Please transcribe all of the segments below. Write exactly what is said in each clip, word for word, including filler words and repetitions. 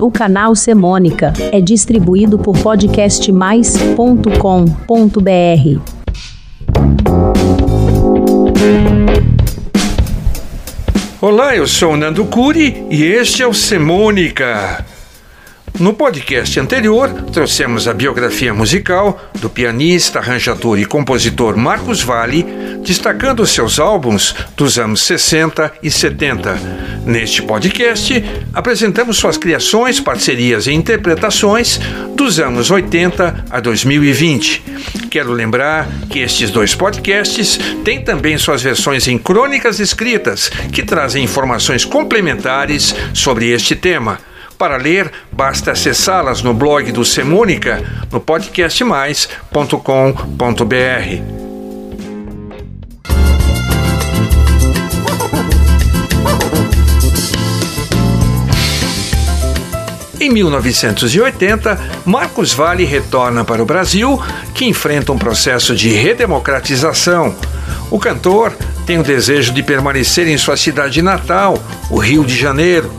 O canal Semônica é distribuído por podcast mais ponto com ponto br. Olá, eu sou o Nando Curi e este é o Semônica. No podcast anterior, trouxemos a biografia musical do pianista, arranjador e compositor Marcos Valle, destacando seus álbuns dos anos sessenta e setenta. Neste podcast, apresentamos suas criações, parcerias e interpretações dos anos oitenta a dois mil e vinte. Quero lembrar que estes dois podcasts têm também suas versões em crônicas escritas, que trazem informações complementares sobre este tema. Para ler, basta acessá-las no blog do Semônica, no podcast mais ponto com ponto br. Em mil novecentos e oitenta, Marcos Valle retorna para o Brasil, que enfrenta um processo de redemocratização. O cantor tem o desejo de permanecer em sua cidade natal, o Rio de Janeiro.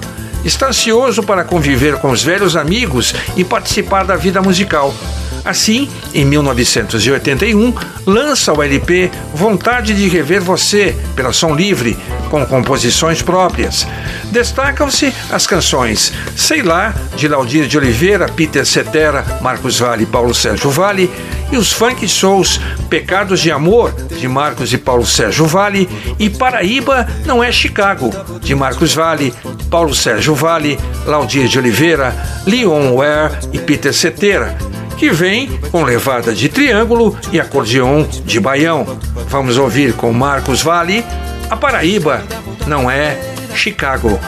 Está ansioso para conviver com os velhos amigos e participar da vida musical. Assim, em mil novecentos e oitenta e um, lança o L P Vontade de Rever Você, pela Som Livre, com composições próprias. Destacam-se as canções Sei Lá, de Laudir de Oliveira, Peter Cetera, Marcos Valle e Paulo Sérgio Valle, e os funk souls Pecados de Amor, de Marcos e Paulo Sérgio Valle, e Paraíba Não É Chicago, de Marcos Valle, Paulo Sérgio Valle, Laudir de Oliveira, Leon Ware e Peter Cetera, que vem com levada de triângulo e acordeon de baião. Vamos ouvir com Marcos Valle a Paraíba Não É Chicago.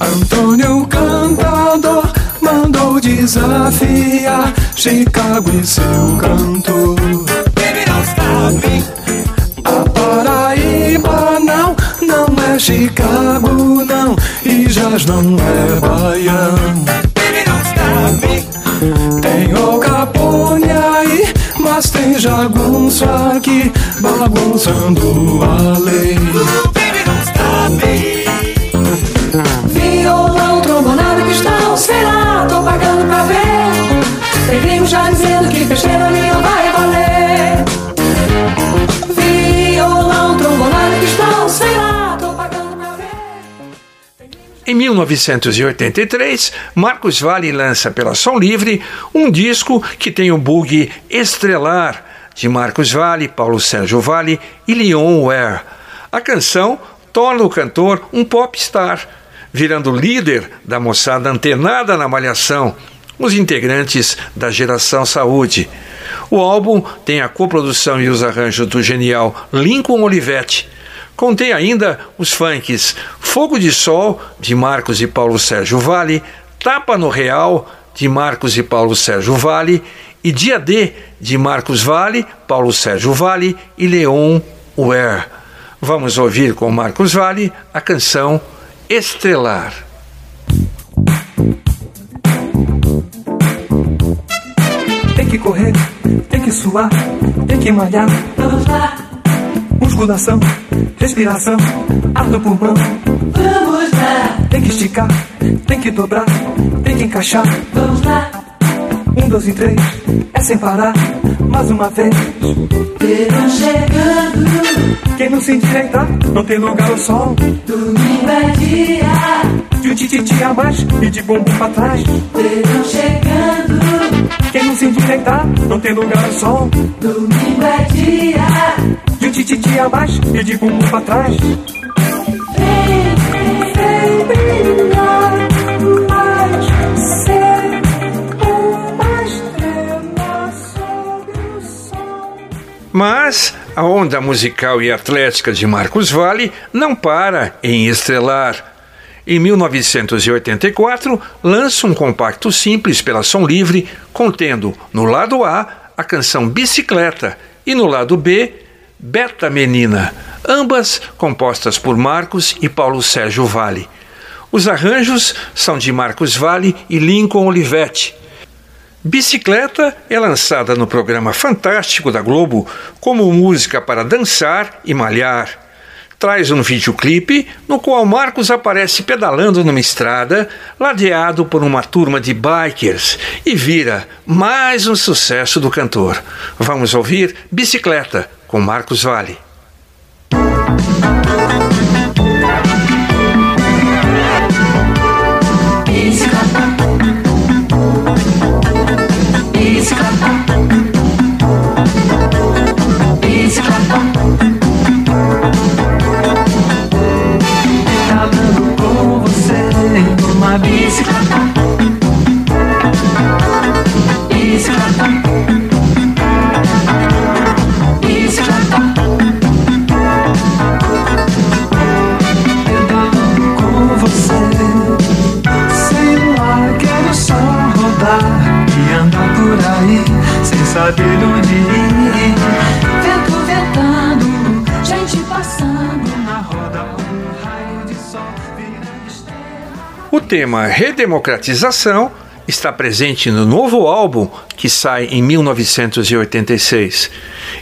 Antônio Cantador mandou desafiar Chicago em seu canto. A Paraíba não, não é Chicago não, e jazz não é baião. Tem o Capone aí, mas tem jagunço aqui, bagunçando a lei. Violão, trombonada, pistão, sei lá, tô pagando pra ver. Tem gringo já dizendo que festeira ali não vai valer. Violão, trombonada, pistão, sei lá, tô pagando pra ver. Em mil novecentos e oitenta e três, Marcos Valle lança pela Som Livre um disco que tem o bug Estrelar, de Marcos Valle, Paulo Sérgio Valle e Leon Ware. A canção torna o cantor um popstar, virando líder da moçada antenada na Malhação, os integrantes da Geração Saúde. O álbum tem a coprodução e os arranjos do genial Lincoln Olivetti. Contém ainda os funks Fogo de Sol, de Marcos e Paulo Sérgio Valle, Tapa no Real, de Marcos e Paulo Sérgio Valle, e Dia D, de Marcos Valle, Paulo Sérgio Valle e Leon Ware. Vamos ouvir com Marcos Valle a canção Estrelar. Tem que correr, tem que suar, tem que malhar. Vamos lá. Musculação, respiração, ar do pulmão. Vamos lá. Tem que esticar, tem que dobrar, tem que encaixar. Vamos lá. Um, dois e três, é sem parar, mais uma vez. Verão chegando. Quem não se endireitar, não tem lugar ao sol. Domingo é dia de um tititi a mais e de bumbum pra trás. Verão chegando. Quem não se endireitar, não tem lugar ao sol. Domingo é dia de um tititi a mais e de bumbum pra trás. Vem, vem, vem, lá. Mas a onda musical e atlética de Marcos Valle não para em Estrelar. Em mil novecentos e oitenta e quatro, lança um compacto simples pela Som Livre, contendo no lado A a canção Bicicleta e no lado B Beta Menina, ambas compostas por Marcos e Paulo Sérgio Valle. Os arranjos são de Marcos Valle e Lincoln Olivetti. Bicicleta é lançada no programa Fantástico da Globo como música para dançar e malhar. traz um videoclipe no qual Marcos aparece pedalando numa estrada, ladeado por uma turma de bikers, e vira mais um sucesso do cantor. Vamos ouvir Bicicleta, com Marcos Valle. O tema redemocratização está presente no novo álbum que sai em mil novecentos e oitenta e seis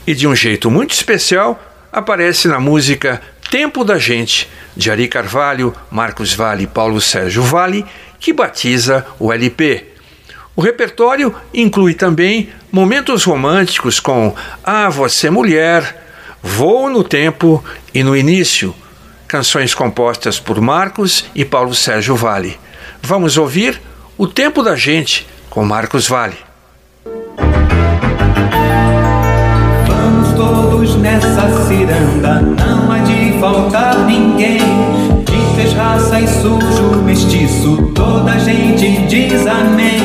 e de um jeito muito especial aparece na música Tempo da Gente, de Ari Carvalho, Marcos Valle e Paulo Sérgio Valle, que batiza o L P. O repertório inclui também momentos românticos com Ah, Você Mulher, Voo no Tempo e No Início, canções compostas por Marcos e Paulo Sérgio Valle. Vamos ouvir O Tempo da Gente, com Marcos Valle. Vamos todos nessa ciranda, não há de faltar ninguém. Ditas, raças, sujo, mestiço, toda gente diz amém.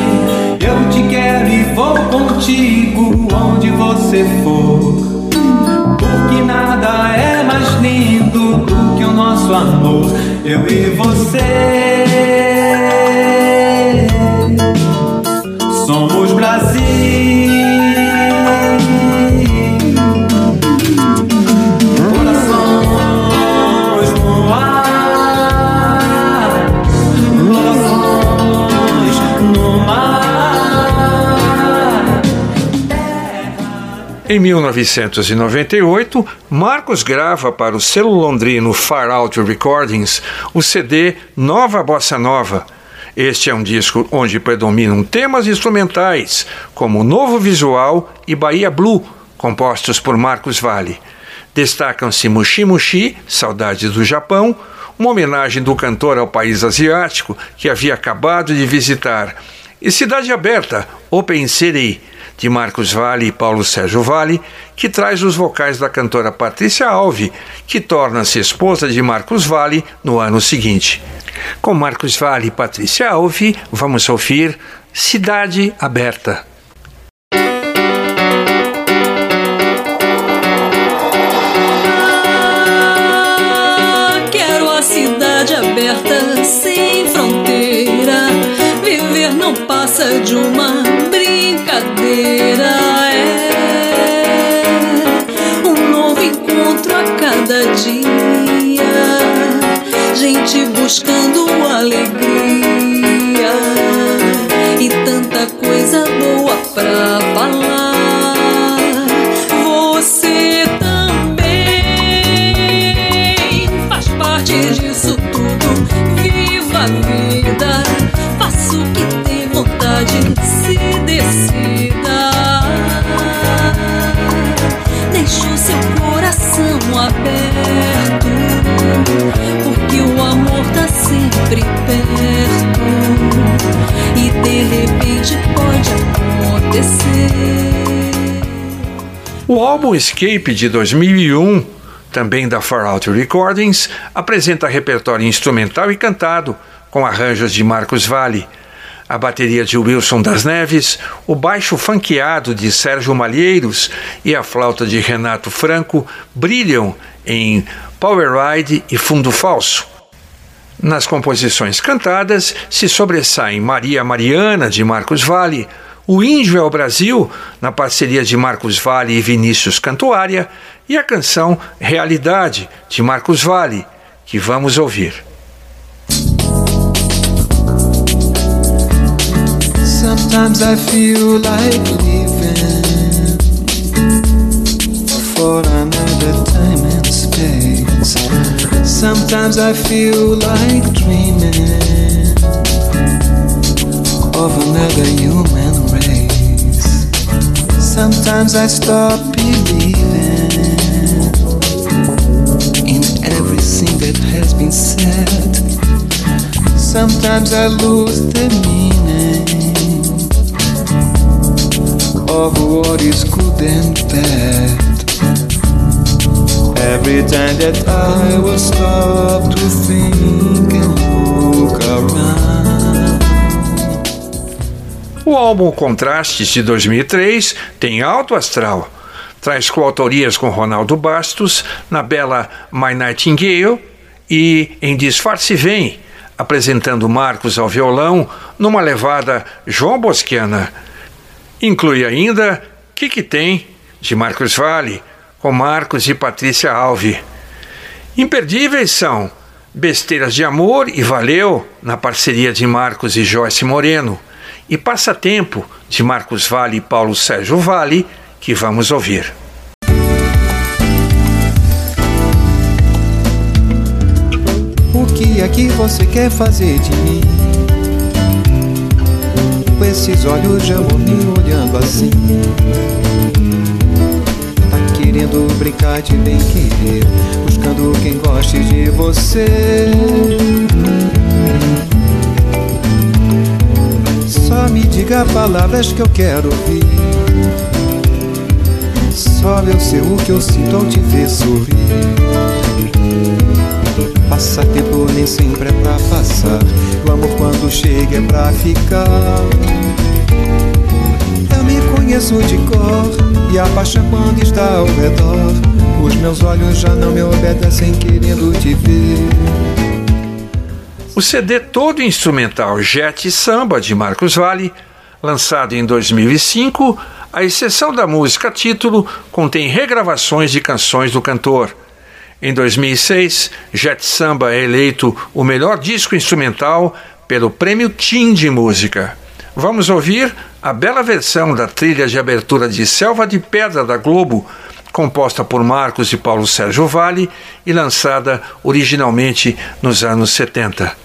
Eu te quero e vou contigo onde você for, porque nada é mais lindo do que o nosso amor, eu e você. Somos Brasil, corações no ar, corações no mar. Em mil novecentos e noventa e oito, Marcos grava para o selo londrino Far Out Recordings o C D Nova Bossa Nova. Este é um disco onde predominam temas instrumentais, como Novo Visual e Bahia Blue, compostos por Marcos Valle. Destacam-se Mushi Mushi, Saudades do Japão, uma homenagem do cantor ao país asiático que havia acabado de visitar, e Cidade Aberta, Open City, de Marcos Valle e Paulo Sérgio Valle, que traz os vocais da cantora Patrícia Alves, que torna-se esposa de Marcos Valle no ano seguinte. Com Marcos Valle e Patrícia Alves, vamos ouvir Cidade Aberta. Ah, quero a cidade aberta, sem fronteira. Viver não passa de uma brincadeira, é um novo encontro a cada dia, gente buscando alegria e tanta coisa boa pra falar. Você também faz parte disso tudo, viva a vida, faça o que tem vontade, se decida, deixe o seu coração aberto, porque o amor tá sempre perto e de repente pode acontecer. O álbum Escape, de dois mil e um, também da Far Out Recordings, apresenta repertório instrumental e cantado, com arranjos de Marcos Valle, a bateria de Wilson das Neves, o baixo funkeado de Sérgio Malheiros e a flauta de Renato Franco brilham em Power Ride e Fundo Falso. Nas composições cantadas se sobressaem Maria Mariana, de Marcos Valle, O Índio é o Brasil, na parceria de Marcos Valle e Vinícius Cantuária, e a canção Realidade, de Marcos Valle, que vamos ouvir. Sometimes I feel like leaving for another time and space. Sometimes I feel like dreaming of another human race. Sometimes I stop believing in everything that has been said. Sometimes I lose the meaning of what is good and bad. Every time that I will stop to think and look around. O álbum Contrastes, de dois mil e três, tem alto astral. Traz coautorias com Ronaldo Bastos na bela My Nightingale e em Disfarce Vem, apresentando Marcos ao violão numa levada João Bosquiana. Inclui ainda Que Que Tem, de Marcos Valle, com Marcos e Patrícia Alves. Imperdíveis são Besteiras de Amor e Valeu, na parceria de Marcos e Joyce Moreno, e Passatempo, de Marcos Valle e Paulo Sérgio Valle, que vamos ouvir. O que é que você quer fazer de mim? Com esses olhos já vou me olhando assim, querendo brincar de bem querer, buscando quem goste de você. Só me diga palavras que eu quero ouvir, só eu sei o que eu sinto ao te ver sorrir. Passar tempo nem sempre é pra passar, o amor quando chega é pra ficar. Eu me conheço de cor e a paixão quando está ao redor, os meus olhos já não me obedecem querendo te ver. O C D todo instrumental Jet Samba, de Marcos Valle, lançado em dois mil e cinco, à exceção da música título, contém regravações de canções do cantor. Em dois mil e seis, Jet Samba é eleito o melhor disco instrumental pelo Prêmio Tim de Música. Vamos ouvir a bela versão da trilha de abertura de Selva de Pedra, da Globo, composta por Marcos e Paulo Sérgio Valle e lançada originalmente nos anos setenta.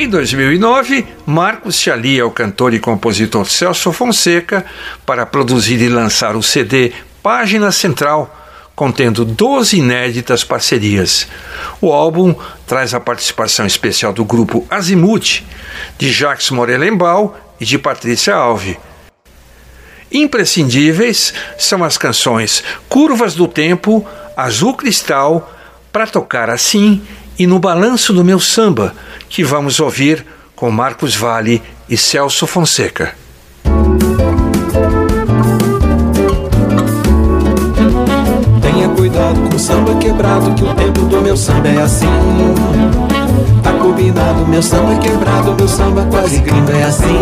Em dois mil e nove, Marcos se alia ao cantor e compositor Celso Fonseca para produzir e lançar o C D Página Central, contendo doze inéditas parcerias. O álbum traz a participação especial do grupo Azimuth, de Jacques Morelenbaum e de Patrícia Alves. Imprescindíveis são as canções Curvas do Tempo, Azul Cristal, Pra Tocar Assim e No Balanço do Meu Samba, que vamos ouvir com Marcos Valle e Celso Fonseca. Tenha cuidado com o samba quebrado, que o tempo do meu samba é assim. Tá combinado, meu samba quebrado, meu samba quase gringo é assim.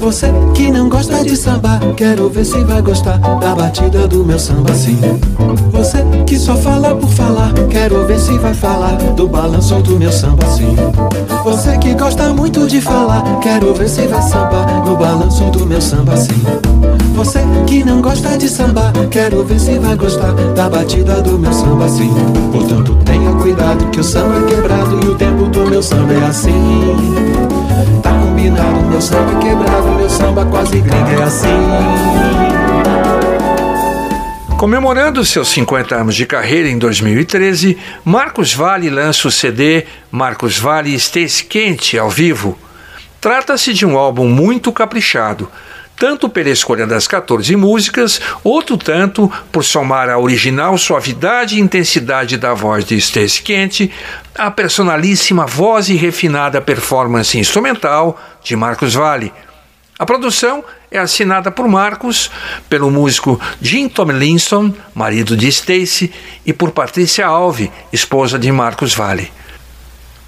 Você que não gosta de samba, quero ver se vai gostar da batida do meu samba sim. Você que só fala por falar, quero ver se vai falar do balanço do meu samba sim. Você que gosta muito de falar, quero ver se vai sambar no balanço do meu samba sim. Você que não gosta de samba, quero ver se vai gostar da batida do meu samba sim. Portanto tenha cuidado que o samba é quebrado e o tempo do meu samba é assim. Tá combinado, meu samba quebrado, meu samba quase gringo é assim. Comemorando seus cinquenta anos de carreira em dois mil e treze, Marcos Valle lança o C D Marcos Valle Stays Quente ao vivo. Trata-se de um álbum muito caprichado. tanto pela escolha das quatorze músicas, outro tanto por somar à original suavidade e intensidade da voz de Stacy Kent, a personalíssima voz e refinada performance instrumental de Marcos Valle. A produção é assinada por Marcos, pelo músico Jim Tomlinson, marido de Stacy, e por Patrícia Alves, esposa de Marcos Valle.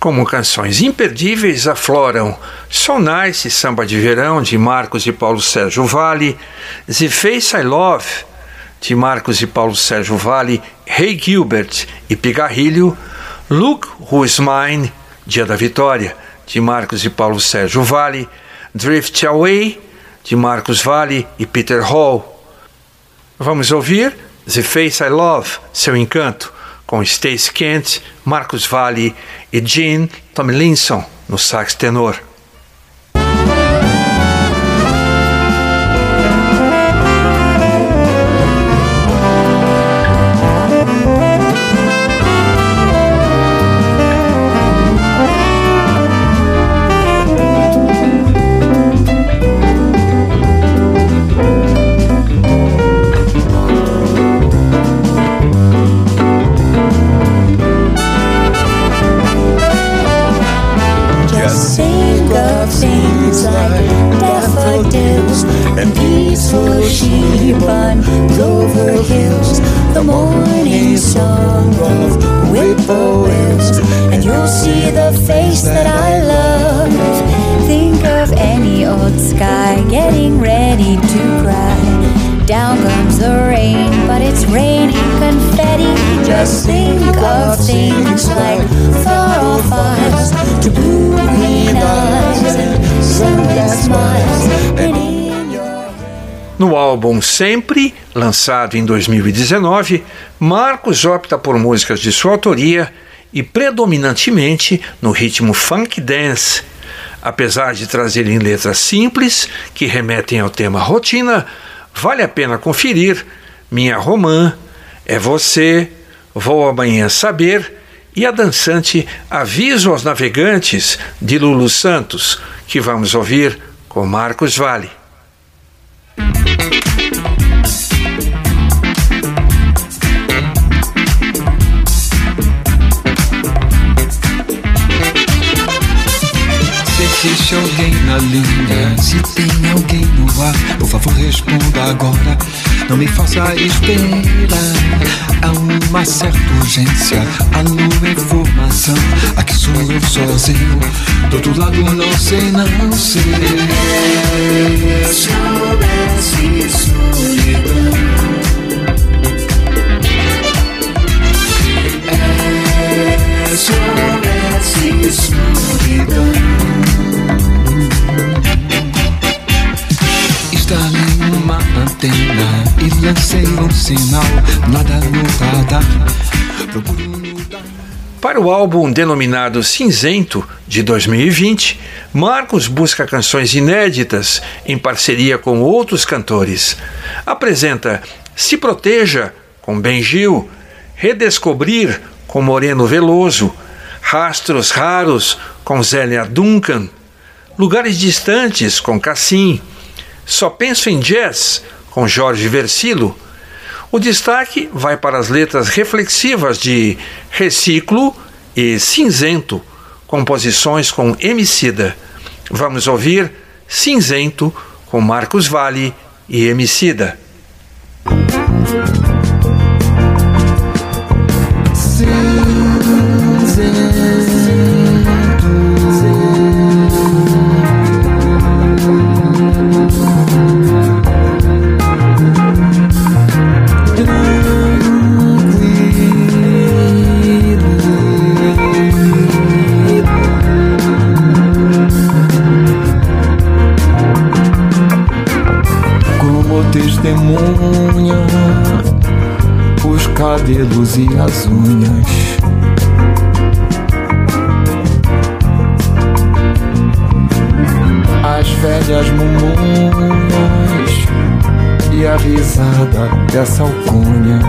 Como canções imperdíveis afloram So Nice, Samba de Verão, de Marcos e Paulo Sérgio Valle, The Face I Love, de Marcos e Paulo Sérgio Valle, Hey Gilbert e Pigarrilho, Look Who Is Mine, Dia da Vitória, de Marcos e Paulo Sérgio Valle, Drift Away, de Marcos Valle e Peter Hall. Vamos ouvir The Face I Love, Seu Encanto, com Stacy Kent, Marcos Valle e Jim Tomlinson no sax tenor. No álbum Sempre, lançado em dois mil e dezenove, Marcos opta por músicas de sua autoria e predominantemente no ritmo funk dance. Apesar de trazerem letras simples que remetem ao tema rotina, vale a pena conferir Minha Romã, É Você, Vou Amanhã Saber e a dançante Aviso aos Navegantes, de Lulu Santos, que vamos ouvir com Marcos Valle. Existe alguém na linha? Se tem alguém no ar, por favor responda agora. Não me faça esperar. Há uma certa urgência. Alô, informação. Aqui sou eu sozinho. Do outro lado não sei, não sei. Se soubesse solidão. É, soubesse solidão. Instalei uma antena e lancei um sinal, nada no radar. Para o álbum denominado Cinzento, de dois mil e vinte, Marcos busca canções inéditas em parceria com outros cantores. Apresenta Se Proteja, com Ben Gil, Redescobrir, com Moreno Veloso, Rastros Raros, com Zélia Duncan, Lugares Distantes, com Cassim, Só Penso em Jazz, com Jorge Versilo. O destaque vai para as letras reflexivas de Reciclo e Cinzento, composições com Emicida. Vamos ouvir Cinzento, com Marcos Valle e Emicida. Cabelos e as unhas, as velhas mumunhas e a risada dessa alcunha.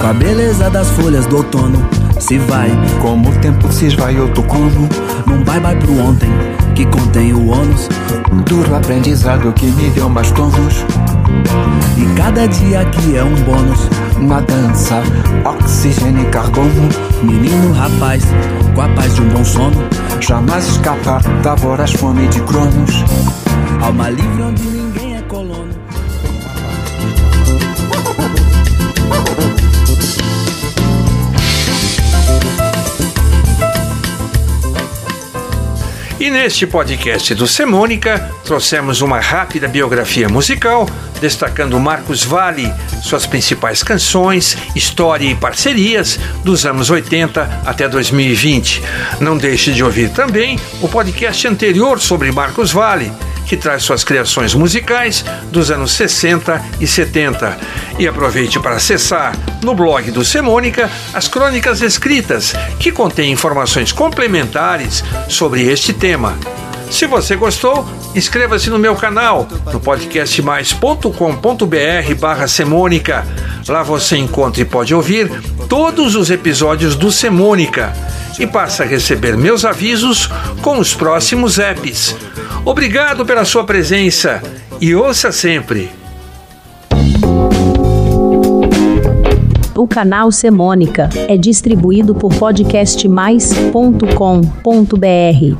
Com a beleza das folhas do outono se vai, como o tempo se esvai, eu tô como num bye-bye pro ontem que contém o ônus duro aprendizado que me deu mais convos. E cada dia aqui é um bônus, uma dança, oxigênio e carbono. Menino, rapaz, com a paz de um bom sono, jamais escapar da voraz fome de cronos. Alma livre onde ninguém é colono. E neste podcast do Semônica, trouxemos uma rápida biografia musical, destacando Marcos Valle, suas principais canções, história e parcerias dos anos oitenta até dois mil e vinte. Não deixe de ouvir também o podcast anterior sobre Marcos Valle, que traz suas criações musicais dos anos sessenta e setenta. E aproveite para acessar, no blog do Semônica, as crônicas escritas, que contêm informações complementares sobre este tema. Se você gostou, inscreva-se no meu canal, no podcastmais.com.br barra Semônica. Lá você encontra e pode ouvir todos os episódios do Semônica e passa a receber meus avisos com os próximos apps. Obrigado pela sua presença e ouça sempre. O canal Semônica é distribuído por podcastmais ponto com ponto br.